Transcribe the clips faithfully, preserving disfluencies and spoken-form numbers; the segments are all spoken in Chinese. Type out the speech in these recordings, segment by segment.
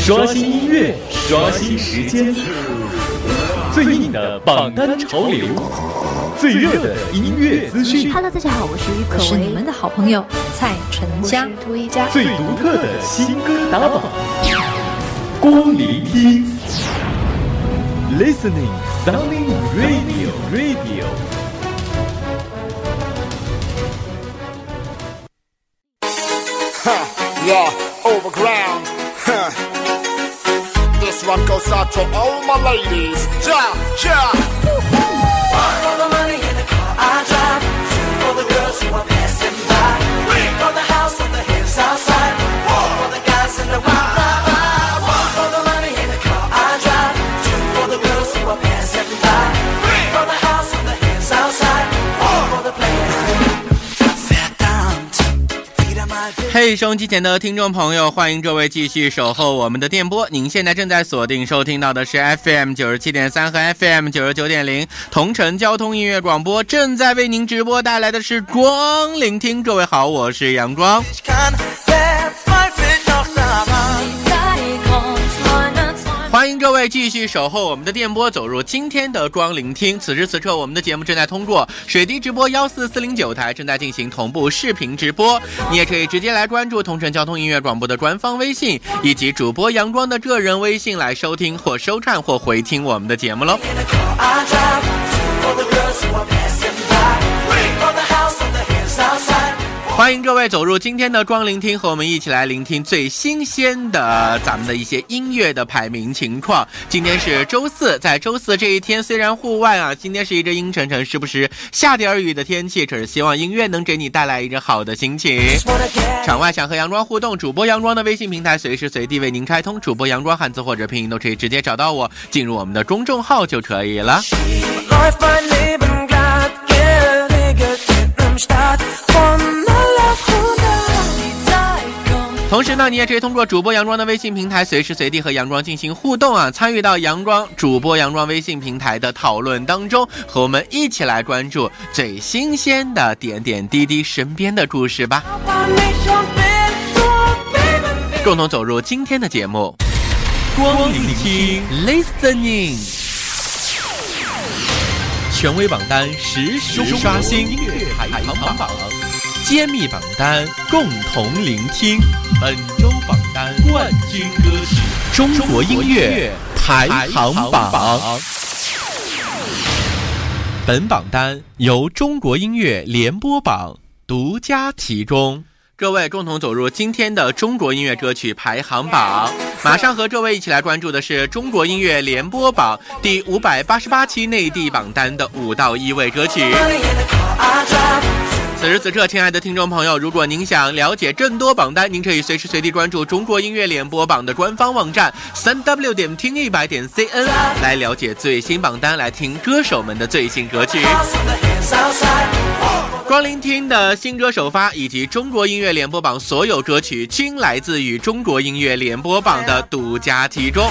刷新音乐，刷新时间，最硬的榜单潮流，最热的音乐资讯。Hello， 大家好，我是于可为，我是你们的好朋友蔡淳佳，最独特的新歌打榜，光聆听 ，Listening Sounding Radio Radio。Yeah, overground, huh. This one goes out to all my ladies. Ja, ja. One for the money in the car I drive, two for the girls who are passing by, three for the house with the hips outside, four for the guys in the wild fly by. One for the money in the car I drive, two for the girls who are passing by, three for the house with the hips outside, four for the players.嘿、hey, 收音机前的听众朋友，欢迎各位继续守候我们的电波。您现在正在锁定收听到的是 F M 九十七点三 和 F M 九十九点零 同城交通音乐广播，正在为您直播带来的是光聆听。各位好，我是阳光。欢迎各位继续守候我们的电波，走入今天的光聆听。此时此刻，我们的节目正在通过水滴直播幺四四零九台正在进行同步视频直播，你也可以直接来关注同城交通音乐广播的官方微信以及主播阳光的个人微信来收听或收看或回听我们的节目喽。欢迎各位走入今天的光聆听，和我们一起来聆听最新鲜的咱们的一些音乐的排名情况。今天是周四，在周四这一天，虽然户外啊，今天是一阵阴沉沉，时不时下点雨的天气，可是希望音乐能给你带来一阵好的心情。场外想和阳光互动，主播阳光的微信平台随时随地为您开通，主播阳光汉字或者拼音都可以直接找到我，进入我们的公众号就可以了。同时呢，你也可以通过主播阳光的微信平台随时随地和阳光进行互动啊，参与到阳光主播阳光微信平台的讨论当中，和我们一起来关注最新鲜的点点滴滴身边的故事吧，共同走入今天的节目。光聆听 Listening 权威榜单实时刷新，音乐排行榜揭秘，榜单共同聆听。本周榜单冠军歌曲《中国音乐排行榜》。本榜单由中国音乐联播榜独家提供。各位共同走入今天的中国音乐歌曲排行榜，马上和各位一起来关注的是中国音乐联播榜第五百八十八期内地榜单的五到一位歌曲。此时此刻，亲爱的听众朋友，如果您想了解更多榜单，您可以随时随地关注中国音乐联播榜的官方网站 三 w 点听一百点 c n 来了解最新榜单，来听歌手们的最新歌曲。光聆听的新歌首发以及中国音乐联播榜所有歌曲均来自于中国音乐联播榜的独家提供。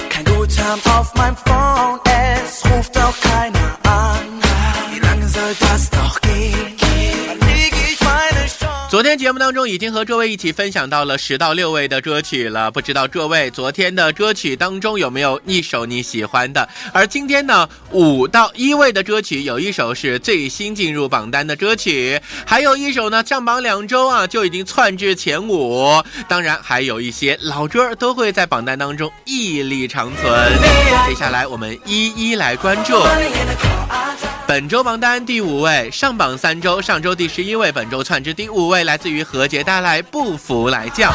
昨天节目当中已经和各位一起分享到了十到六位的歌曲了，不知道各位昨天的歌曲当中有没有一首你喜欢的？而今天呢，五到一位的歌曲有一首是最新进入榜单的歌曲，还有一首呢上榜两周啊就已经窜至前五，当然还有一些老歌都会在榜单当中屹立长存。接下来我们一一来关注。本周榜单第五位，上榜三周，上周第十一位，本周窜至第五位，来自于何洁带来《不服来叫》。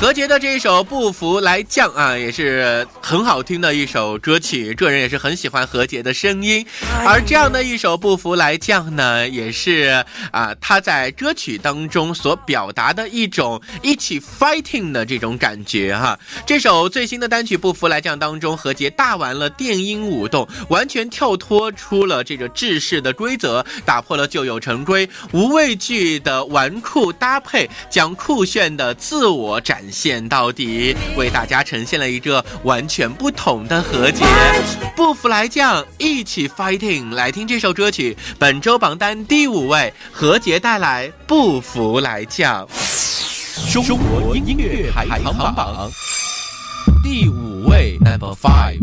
何洁的这一首《不服来叫》啊，也是很好听的一首歌曲，个人也是很喜欢何洁的声音。而这样的一首《不服来叫》呢，也是啊，他在歌曲当中所表达的一种一起 fighting 的这种感觉哈、啊。这首最新的单曲《不服来叫》当中，何洁大玩了电音舞动，完全跳脱出了这个制式的规则，打破了旧有陈规，无畏惧的纨绔搭配，将酷炫的自我展现。点到底，为大家呈现了一个完全不同的和解。不服来将，一起 fighting， 来听这首歌曲，本周榜单第五位，和解带来不服来将。中国音乐排行榜第五位 number five。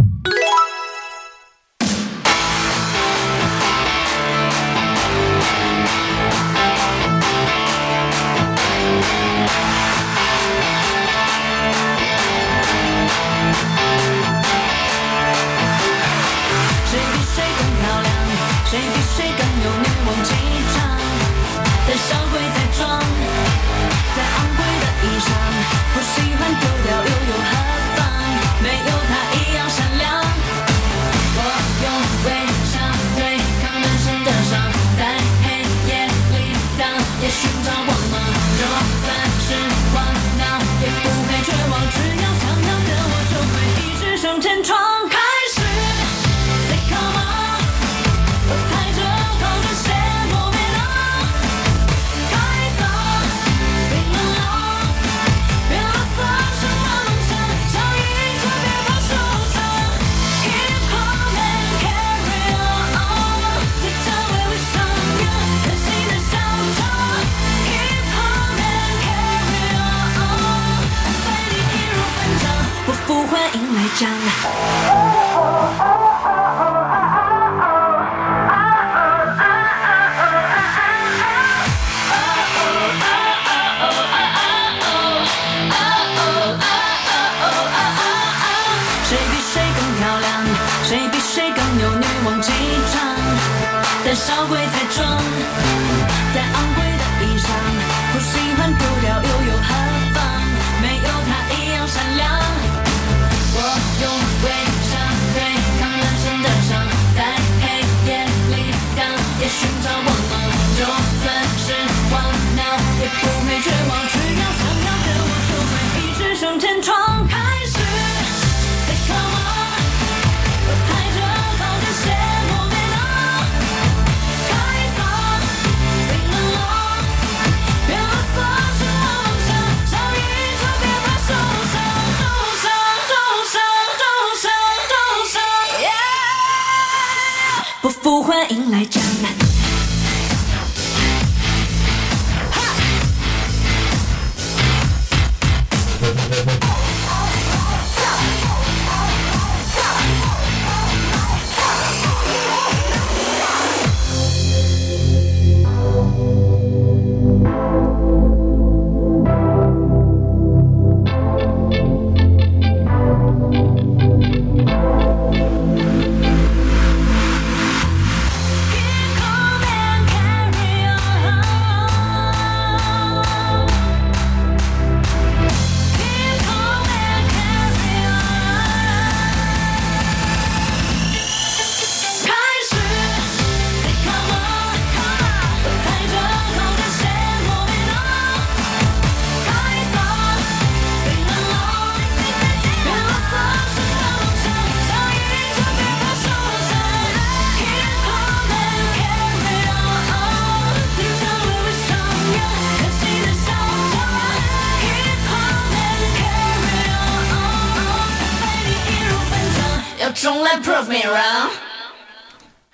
欢迎来展览。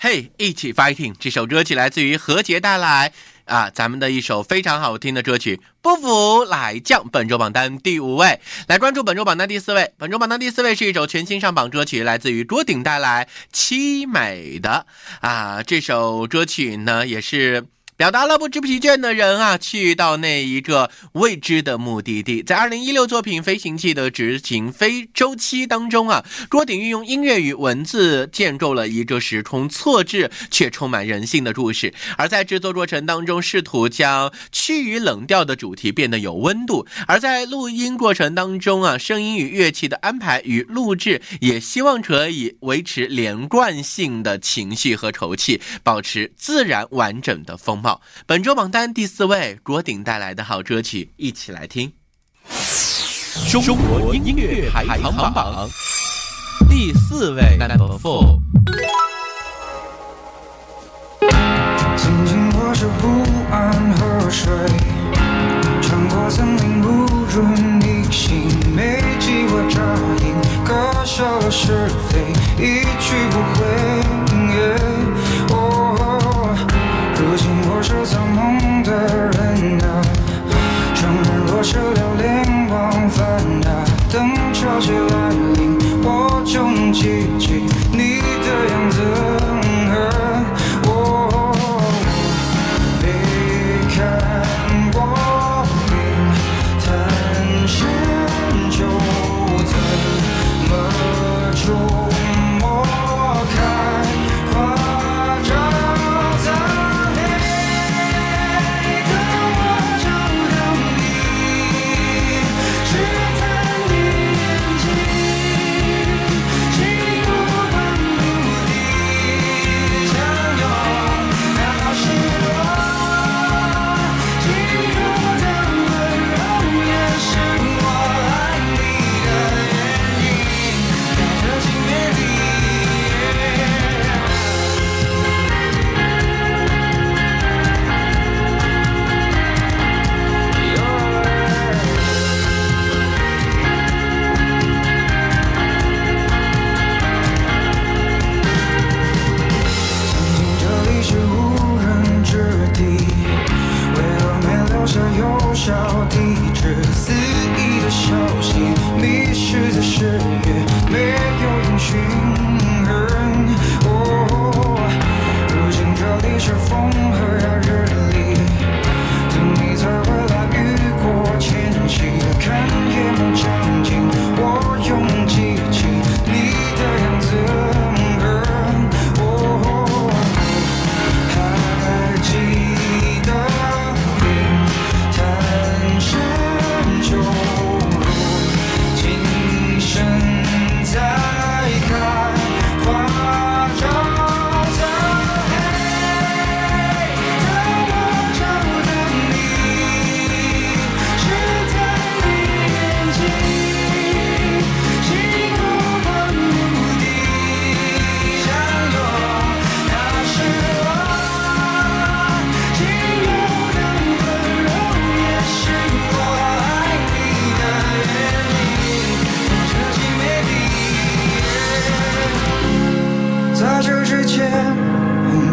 Hey， 一起 fighting 这首歌曲来自于和解带来啊，咱们的一首非常好听的歌曲，不服来将，本周榜单第五位。来关注本周榜单第四位，本周榜单第四位是一首全新上榜歌曲，来自于郭顶带来凄美的啊，这首歌曲呢也是表达了不知疲倦的人啊，去到那一个未知的目的地。在二零一六作品《飞行器的执行非周期》当中啊，郭顶运用音乐与文字建构了一个时空错置却充满人性的故事，而在制作过程当中试图将趋于冷调的主题变得有温度，而在录音过程当中啊，声音与乐器的安排与录制也希望可以维持连贯性的情绪和口气，保持自然完整的风貌。本周榜单第四位，郭顶带来的好歌曲，一起来听。中国音乐排行榜第四位 number four。 曾经我是不安河水，穿过森林误入你心，也没有隐形人、哦、如今这里是风和日丽，等你在未来雨过天晴，看夜幕将近，我用记起你的样子。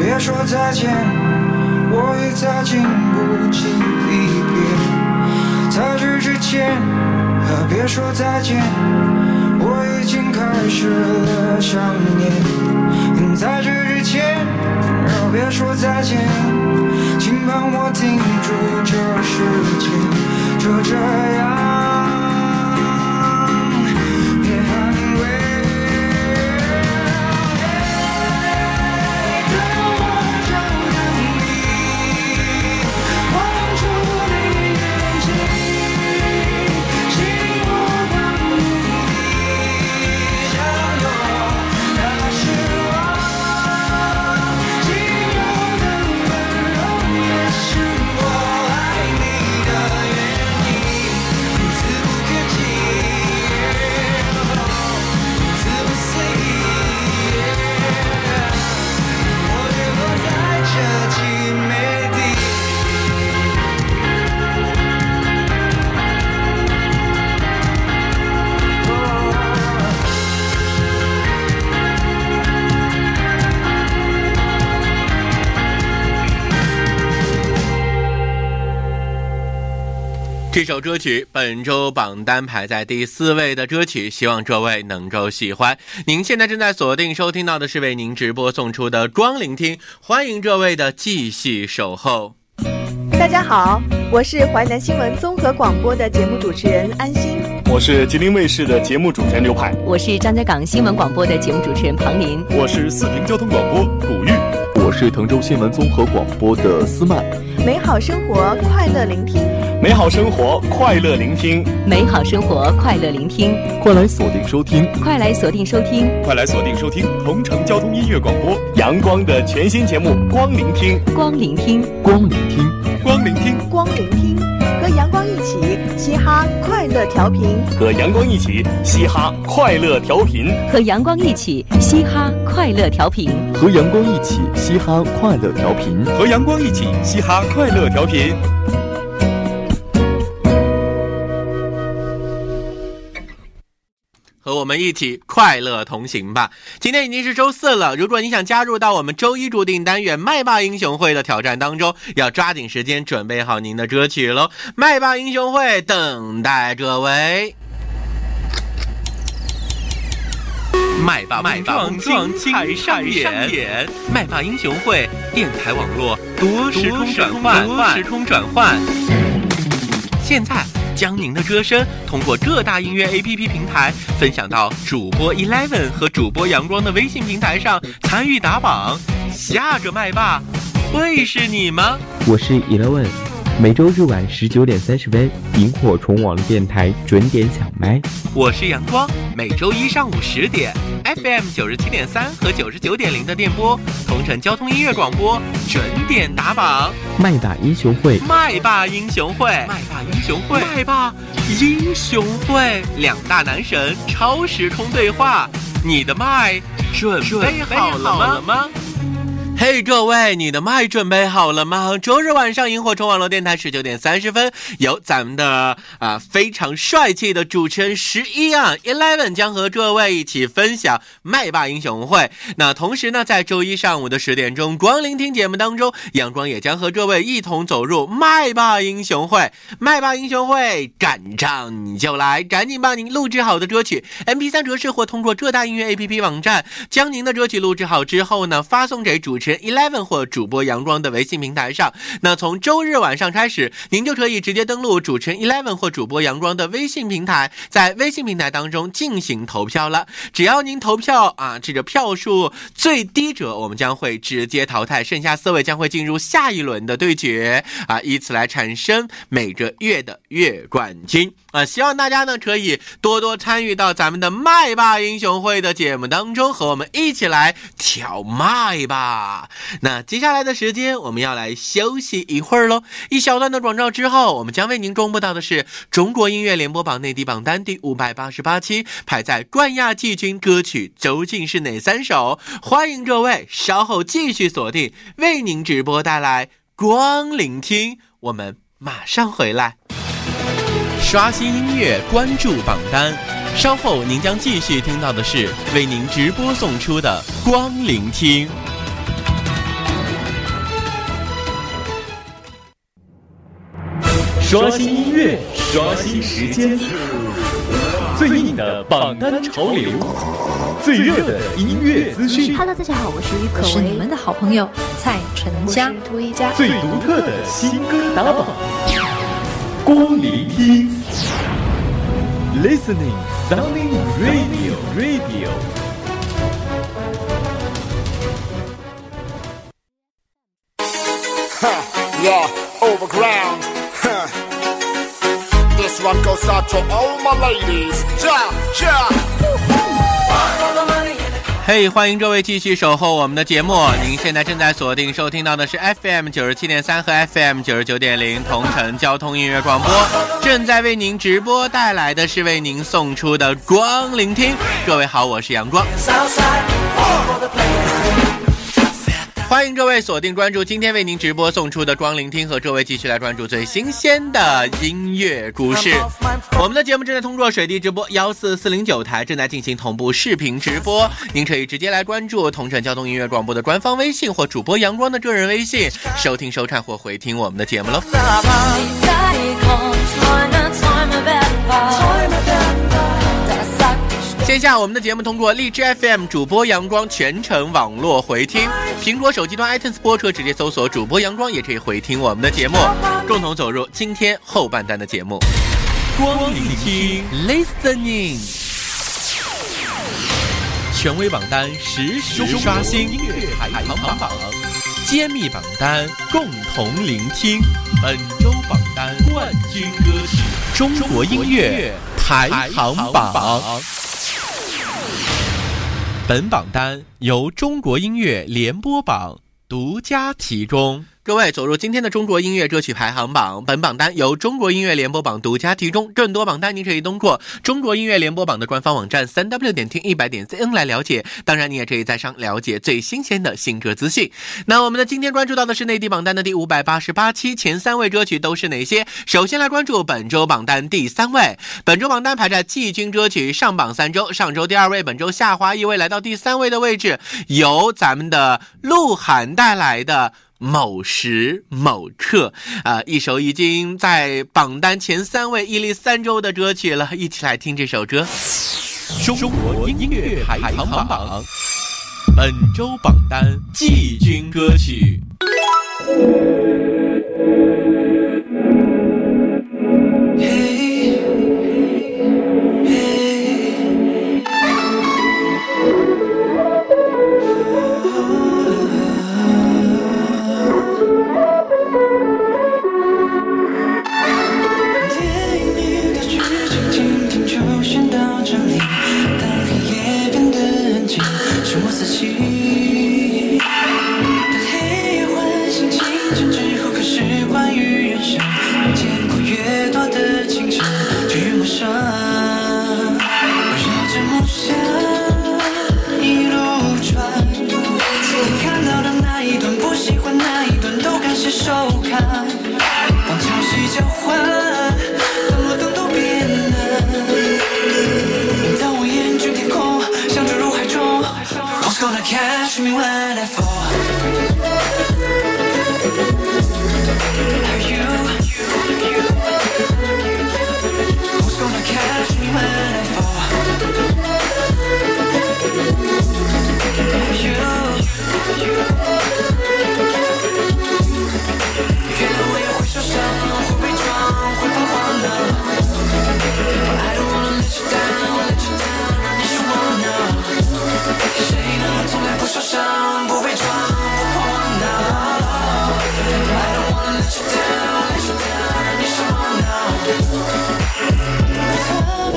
别说再见，我已再经不及离别。在这之前，啊，别说再见，我已经开始了想念。在这之前，啊，别说再见，请帮我停住这时间，就这样，别安慰。这首歌曲本周榜单排在第四位的歌曲，希望各位能够喜欢。您现在正在锁定收听到的是为您直播送出的光聆听，欢迎各位的继续守候。大家好，我是淮南新闻综合广播的节目主持人安心，我是吉林卫视的节目主持人刘派，我是张家港新闻广播的节目主持人庞林，我是四平交通广播古玉，我是滕州新闻综合广播的思曼。美好生活，快乐聆听。美好生活，快乐聆听。美好生活，快乐聆听。快来锁定收听，快来锁定收听，快来锁定收听同城交通音乐广播阳光的全新节目《光聆听》，光聆听，光聆听，光聆听，光聆听。和阳光一起嘻哈快乐调频，和阳光一起嘻哈快乐调频，和阳光一起嘻哈快乐调频，和阳光一起嘻哈快乐调频，和阳光一起嘻哈快乐调频。和我们一起快乐同行吧。今天已经是周四了，如果你想加入到我们周一固定单元麦霸英雄会的挑战当中，要抓紧时间准备好您的歌曲咯。麦霸英雄会等待各位。麦霸麦霸精彩上演，麦霸英雄会电台网络多时空转换，多时空转换。现在将您的歌声通过各大音乐 A P P 平台分享到主播 Eleven 和主播阳光的微信平台上，参与打榜。下个麦霸会是你吗？我是 Eleven， 每周日晚十九点三十分，萤火虫网络电台准点抢麦。我是阳光，每周一上午十点 F M 九十七点三和九十九点零的电波，同城交通音乐广播准点打榜。麦霸英雄会，麦霸英雄会，麦霸英雄会，麦霸英雄会，两大男神超时空对话，你的麦准备好了吗？嘿、hey, 各位，你的麦准备好了吗？周日晚上萤火虫网络电台十九点三十分，由咱们的啊、呃、非常帅气的主持人十一啊 Eleven 将和各位一起分享麦霸英雄会。那同时呢，在周一上午的十点钟光聆听节目当中，阳光也将和各位一同走入麦霸英雄会。麦霸英雄会赶上你就来，赶紧把您录制好的歌曲 M P 三 格式或通过各大音乐 A P P 网站将您的歌曲录制好之后呢，发送给主持人Eleven 或主播阳光的微信平台上。那从周日晚上开始，您就可以直接登录主持人 Eleven 或主播阳光的微信平台，在微信平台当中进行投票了。只要您投票啊，这个票数最低者，我们将会直接淘汰，剩下四位将会进入下一轮的对决啊，以此来产生每个月的月冠军啊。希望大家呢可以多多参与到咱们的麦霸英雄会的节目当中，和我们一起来挑麦吧。那接下来的时间我们要来休息一会儿咯，一小段的广告之后，我们将为您公布到的是中国音乐联播榜内地榜单第五百八十八期，排在冠亚季军歌曲究竟是哪三首。欢迎各位稍后继续锁定为您直播带来光聆听，我们马上回来。刷新音乐，关注榜单，稍后您将继续听到的是为您直播送出的光聆听。刷新音乐，刷新时间，最硬的榜单潮流，最热的音乐资讯。Hello， 大家好，我是于可为，我是你们的好朋友蔡淳佳，最独特的新歌打榜，光聆听 ，Listening Sounding Radio Radio。Yeah, overground. This one goes out to all my ladies. Ja, ja.嘿、hey, 欢迎各位继续守候我们的节目，您现在正在锁定收听到的是 F M 九十七点三 和 F M 九十九点零 同城交通音乐广播，正在为您直播带来的是为您送出的光聆听。各位好，我是阳光，欢迎各位锁定关注今天为您直播送出的光聆听，和各位继续来关注最新鲜的音乐故事。我们的节目正在通过水滴直播一四四零九台正在进行同步视频直播，您可以直接来关注同城交通音乐广播的官方微信或主播阳光的个人微信收听收看或回听我们的节目喽。线下我们的节目通过荔枝 F M 主播阳光全程网络回听，苹果手机端 iTunes 播客直接搜索主播阳光也可以回听我们的节目，共同走入今天后半段的节目光聆听 Listening， 权威榜单实时刷新，音乐排行榜揭秘，榜单共同聆听，本周榜单冠军歌曲中国音乐排行榜。本榜单由中国音乐联播榜独家提供。各位，走入今天的中国音乐歌曲排行榜，本榜单由中国音乐联播榜独家提供。更多榜单您可以通过中国音乐联播榜的官方网站 三 w 点听一百点 c n 来了解，当然你也可以在上了解最新鲜的新歌资讯。那我们的今天关注到的是内地榜单的第五百八十八期，前三位歌曲都是哪些？首先来关注本周榜单第三位，本周榜单排在季军歌曲上榜三周，上周第二位，本周下滑一位，来到第三位的位置，由咱们的鹿晗带来的某时某刻啊、呃，一首已经在榜单前三位屹立三周的歌曲了，一起来听这首歌。中国音乐排行榜本周榜单季军歌曲。是我自己的黑夜唤醒青春。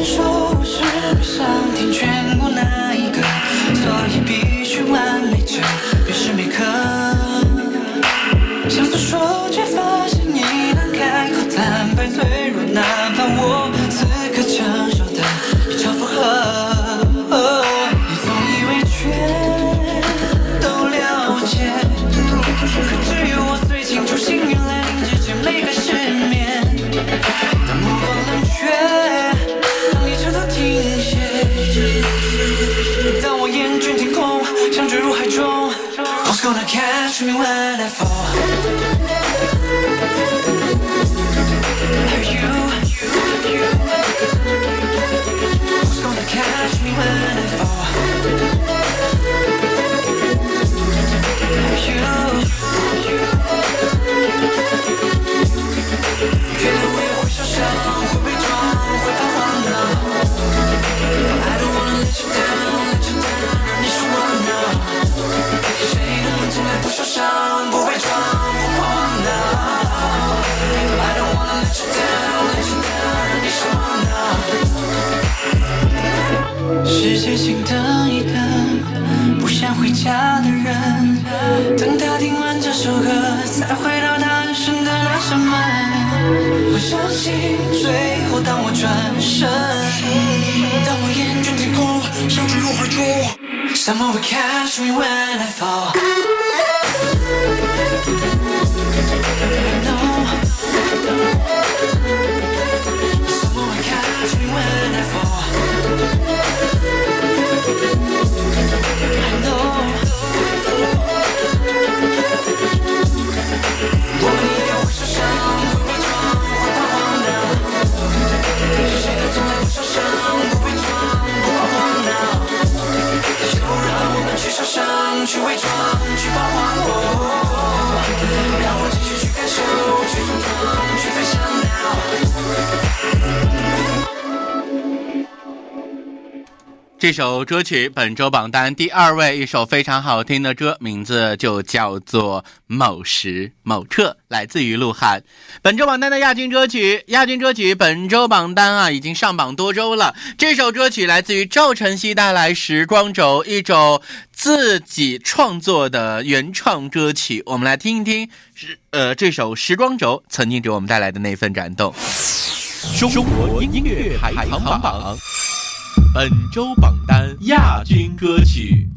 受是上天眷顾那一个，所以必须完美着每时每刻，想诉说却发现你难开口坦白脆弱，哪怕我此刻承受的比较符合、哦、你总以为全都了解，可只有我最清楚，幸运来临之前每个失眠，当目光冷却，当一切都停歇，当我眼睛天空像坠入海中， What's gonna catch me when I fall? Are you? What's gonna catch me when I fall? Are you?觉得我也会受伤，会被撞，会怕荒唐。I don't wanna let you down, let you down， 让你失望了。谁能从来不受伤，不被撞，不荒唐 ？I don't wanna let you down, let you down， 让你失望了。世界请等一等，不想回家的人，等他听完这首歌，才回到他人生的那扇门。我相信最后当我转身，当我眼睛天空像坠入海中， Someone will catch me when I fall. I know Someone will catch me when I fall. I know 我们也会受伤，谁都从来不受伤，不伪装，不怕荒唐。就让我们去受伤，去伪装，去彷徨。让我继续去感受，去疯狂，去飞翔。这首歌曲本周榜单第二位，一首非常好听的歌，名字就叫做《某时某刻》，来自于鹿晗。本周榜单的亚军歌曲，亚军歌曲本周榜单啊，已经上榜多周了。这首歌曲来自于赵晨曦带来《时光轴》，一首自己创作的原创歌曲。我们来听一听，呃，这首《时光轴》曾经给我们带来的那份感动。中国音乐排行榜。本周榜单亚军歌曲，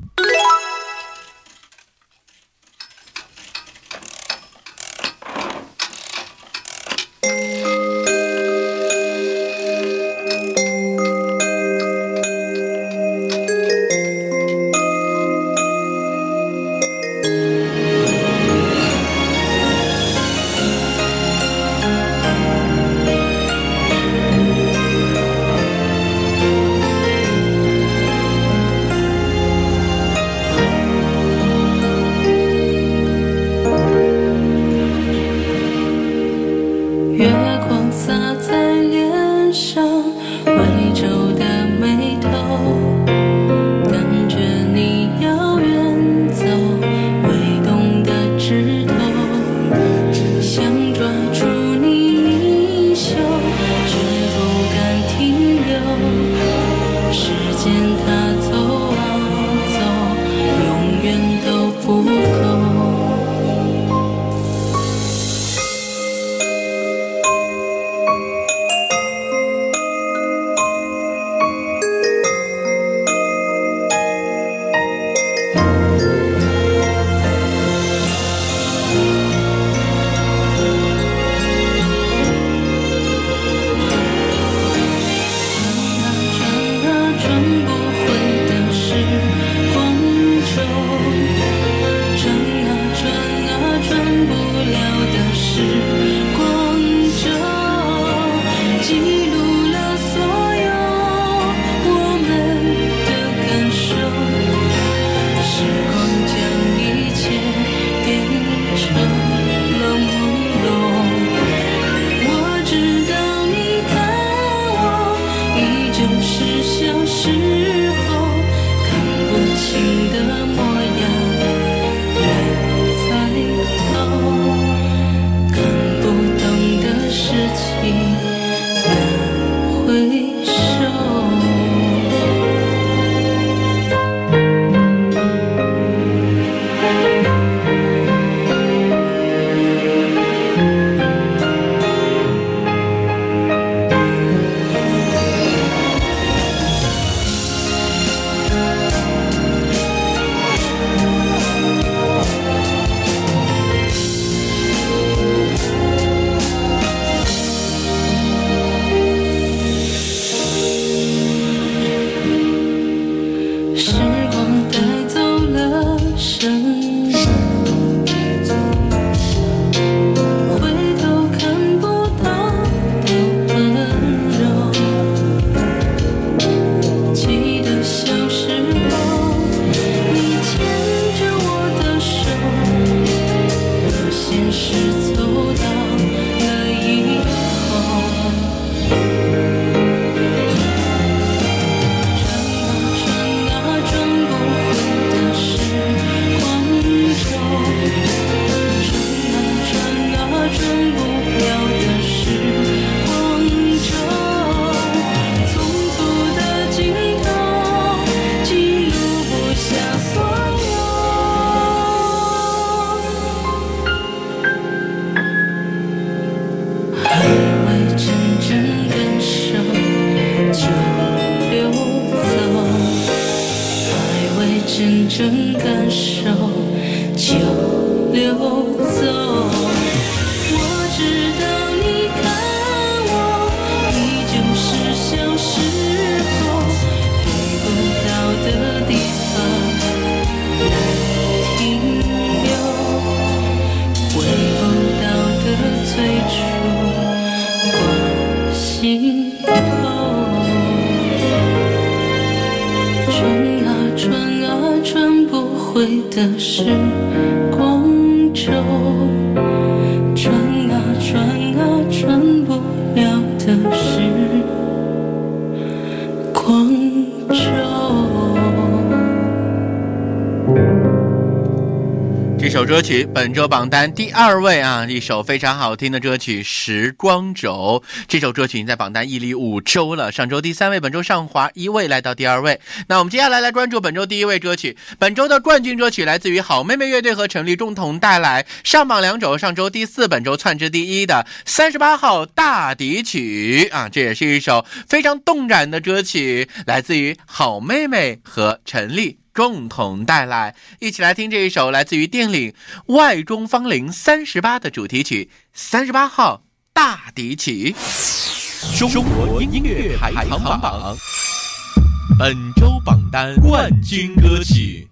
声感受就溜走。我知道你看我依旧是小时候，对不到的地方难停留，回不到的最初光心头。回的是光轴，转啊转啊转不了的是光轴。这首歌曲本周榜单第二位啊，一首非常好听的歌曲《时光轴》。这首歌曲已经在榜单屹立五周了，上周第三位，本周上滑一位，来到第二位。那我们接下来来关注本周第一位歌曲，本周的冠军歌曲来自于好妹妹乐队和陈粒共同带来上榜两周，上周第四，本周窜至第一的三十八号大笛曲啊，这也是一首非常动感的歌曲，来自于好妹妹和陈粒共同带来，一起来听这一首来自于电影《外公芳龄三十八》的主题曲三十八号大笛曲。中国音乐排行榜本周榜单冠军歌曲，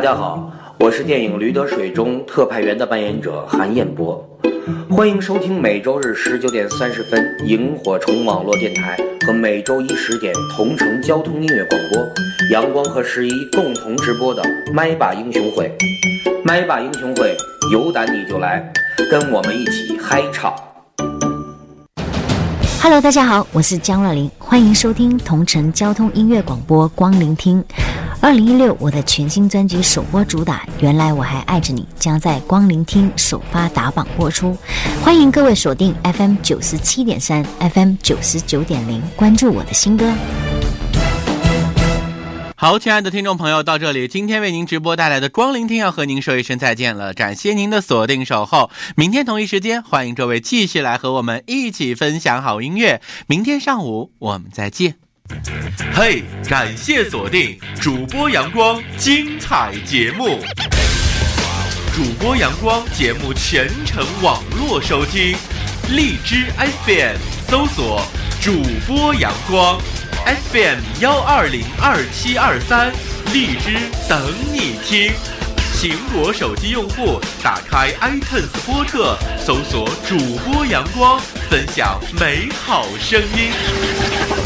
大家好，我是电影《驴得水》中特派员的扮演者韩彦博，欢迎收听每周日十九点三十分萤火虫网络电台和每周一十点同城交通音乐广播，阳光和十一共同直播的麦霸英雄会。麦霸英雄会，有胆你就来，跟我们一起嗨唱。Hello， 大家好，我是江若琳，欢迎收听同城交通音乐广播，光聆听。二零一六，我的全新专辑首播主打《原来我还爱着你》将在光聆听首发打榜播出，欢迎各位锁定 F M 九十七点三、F M 九十九点零，关注我的新歌。好，亲爱的听众朋友，到这里今天为您直播带来的光聆听要和您说一声再见了，感谢您的锁定守候。明天同一时间，欢迎各位继续来和我们一起分享好音乐。明天上午我们再见。嘿、hey， 感谢锁定主播阳光精彩节目，主播阳光节目全程网络收听，荔枝 F M 搜索主播阳光 F M 幺二零二七二三，荔枝等你听。苹果手机用户打开 iTunes 播客，搜索主播阳光，分享美好声音。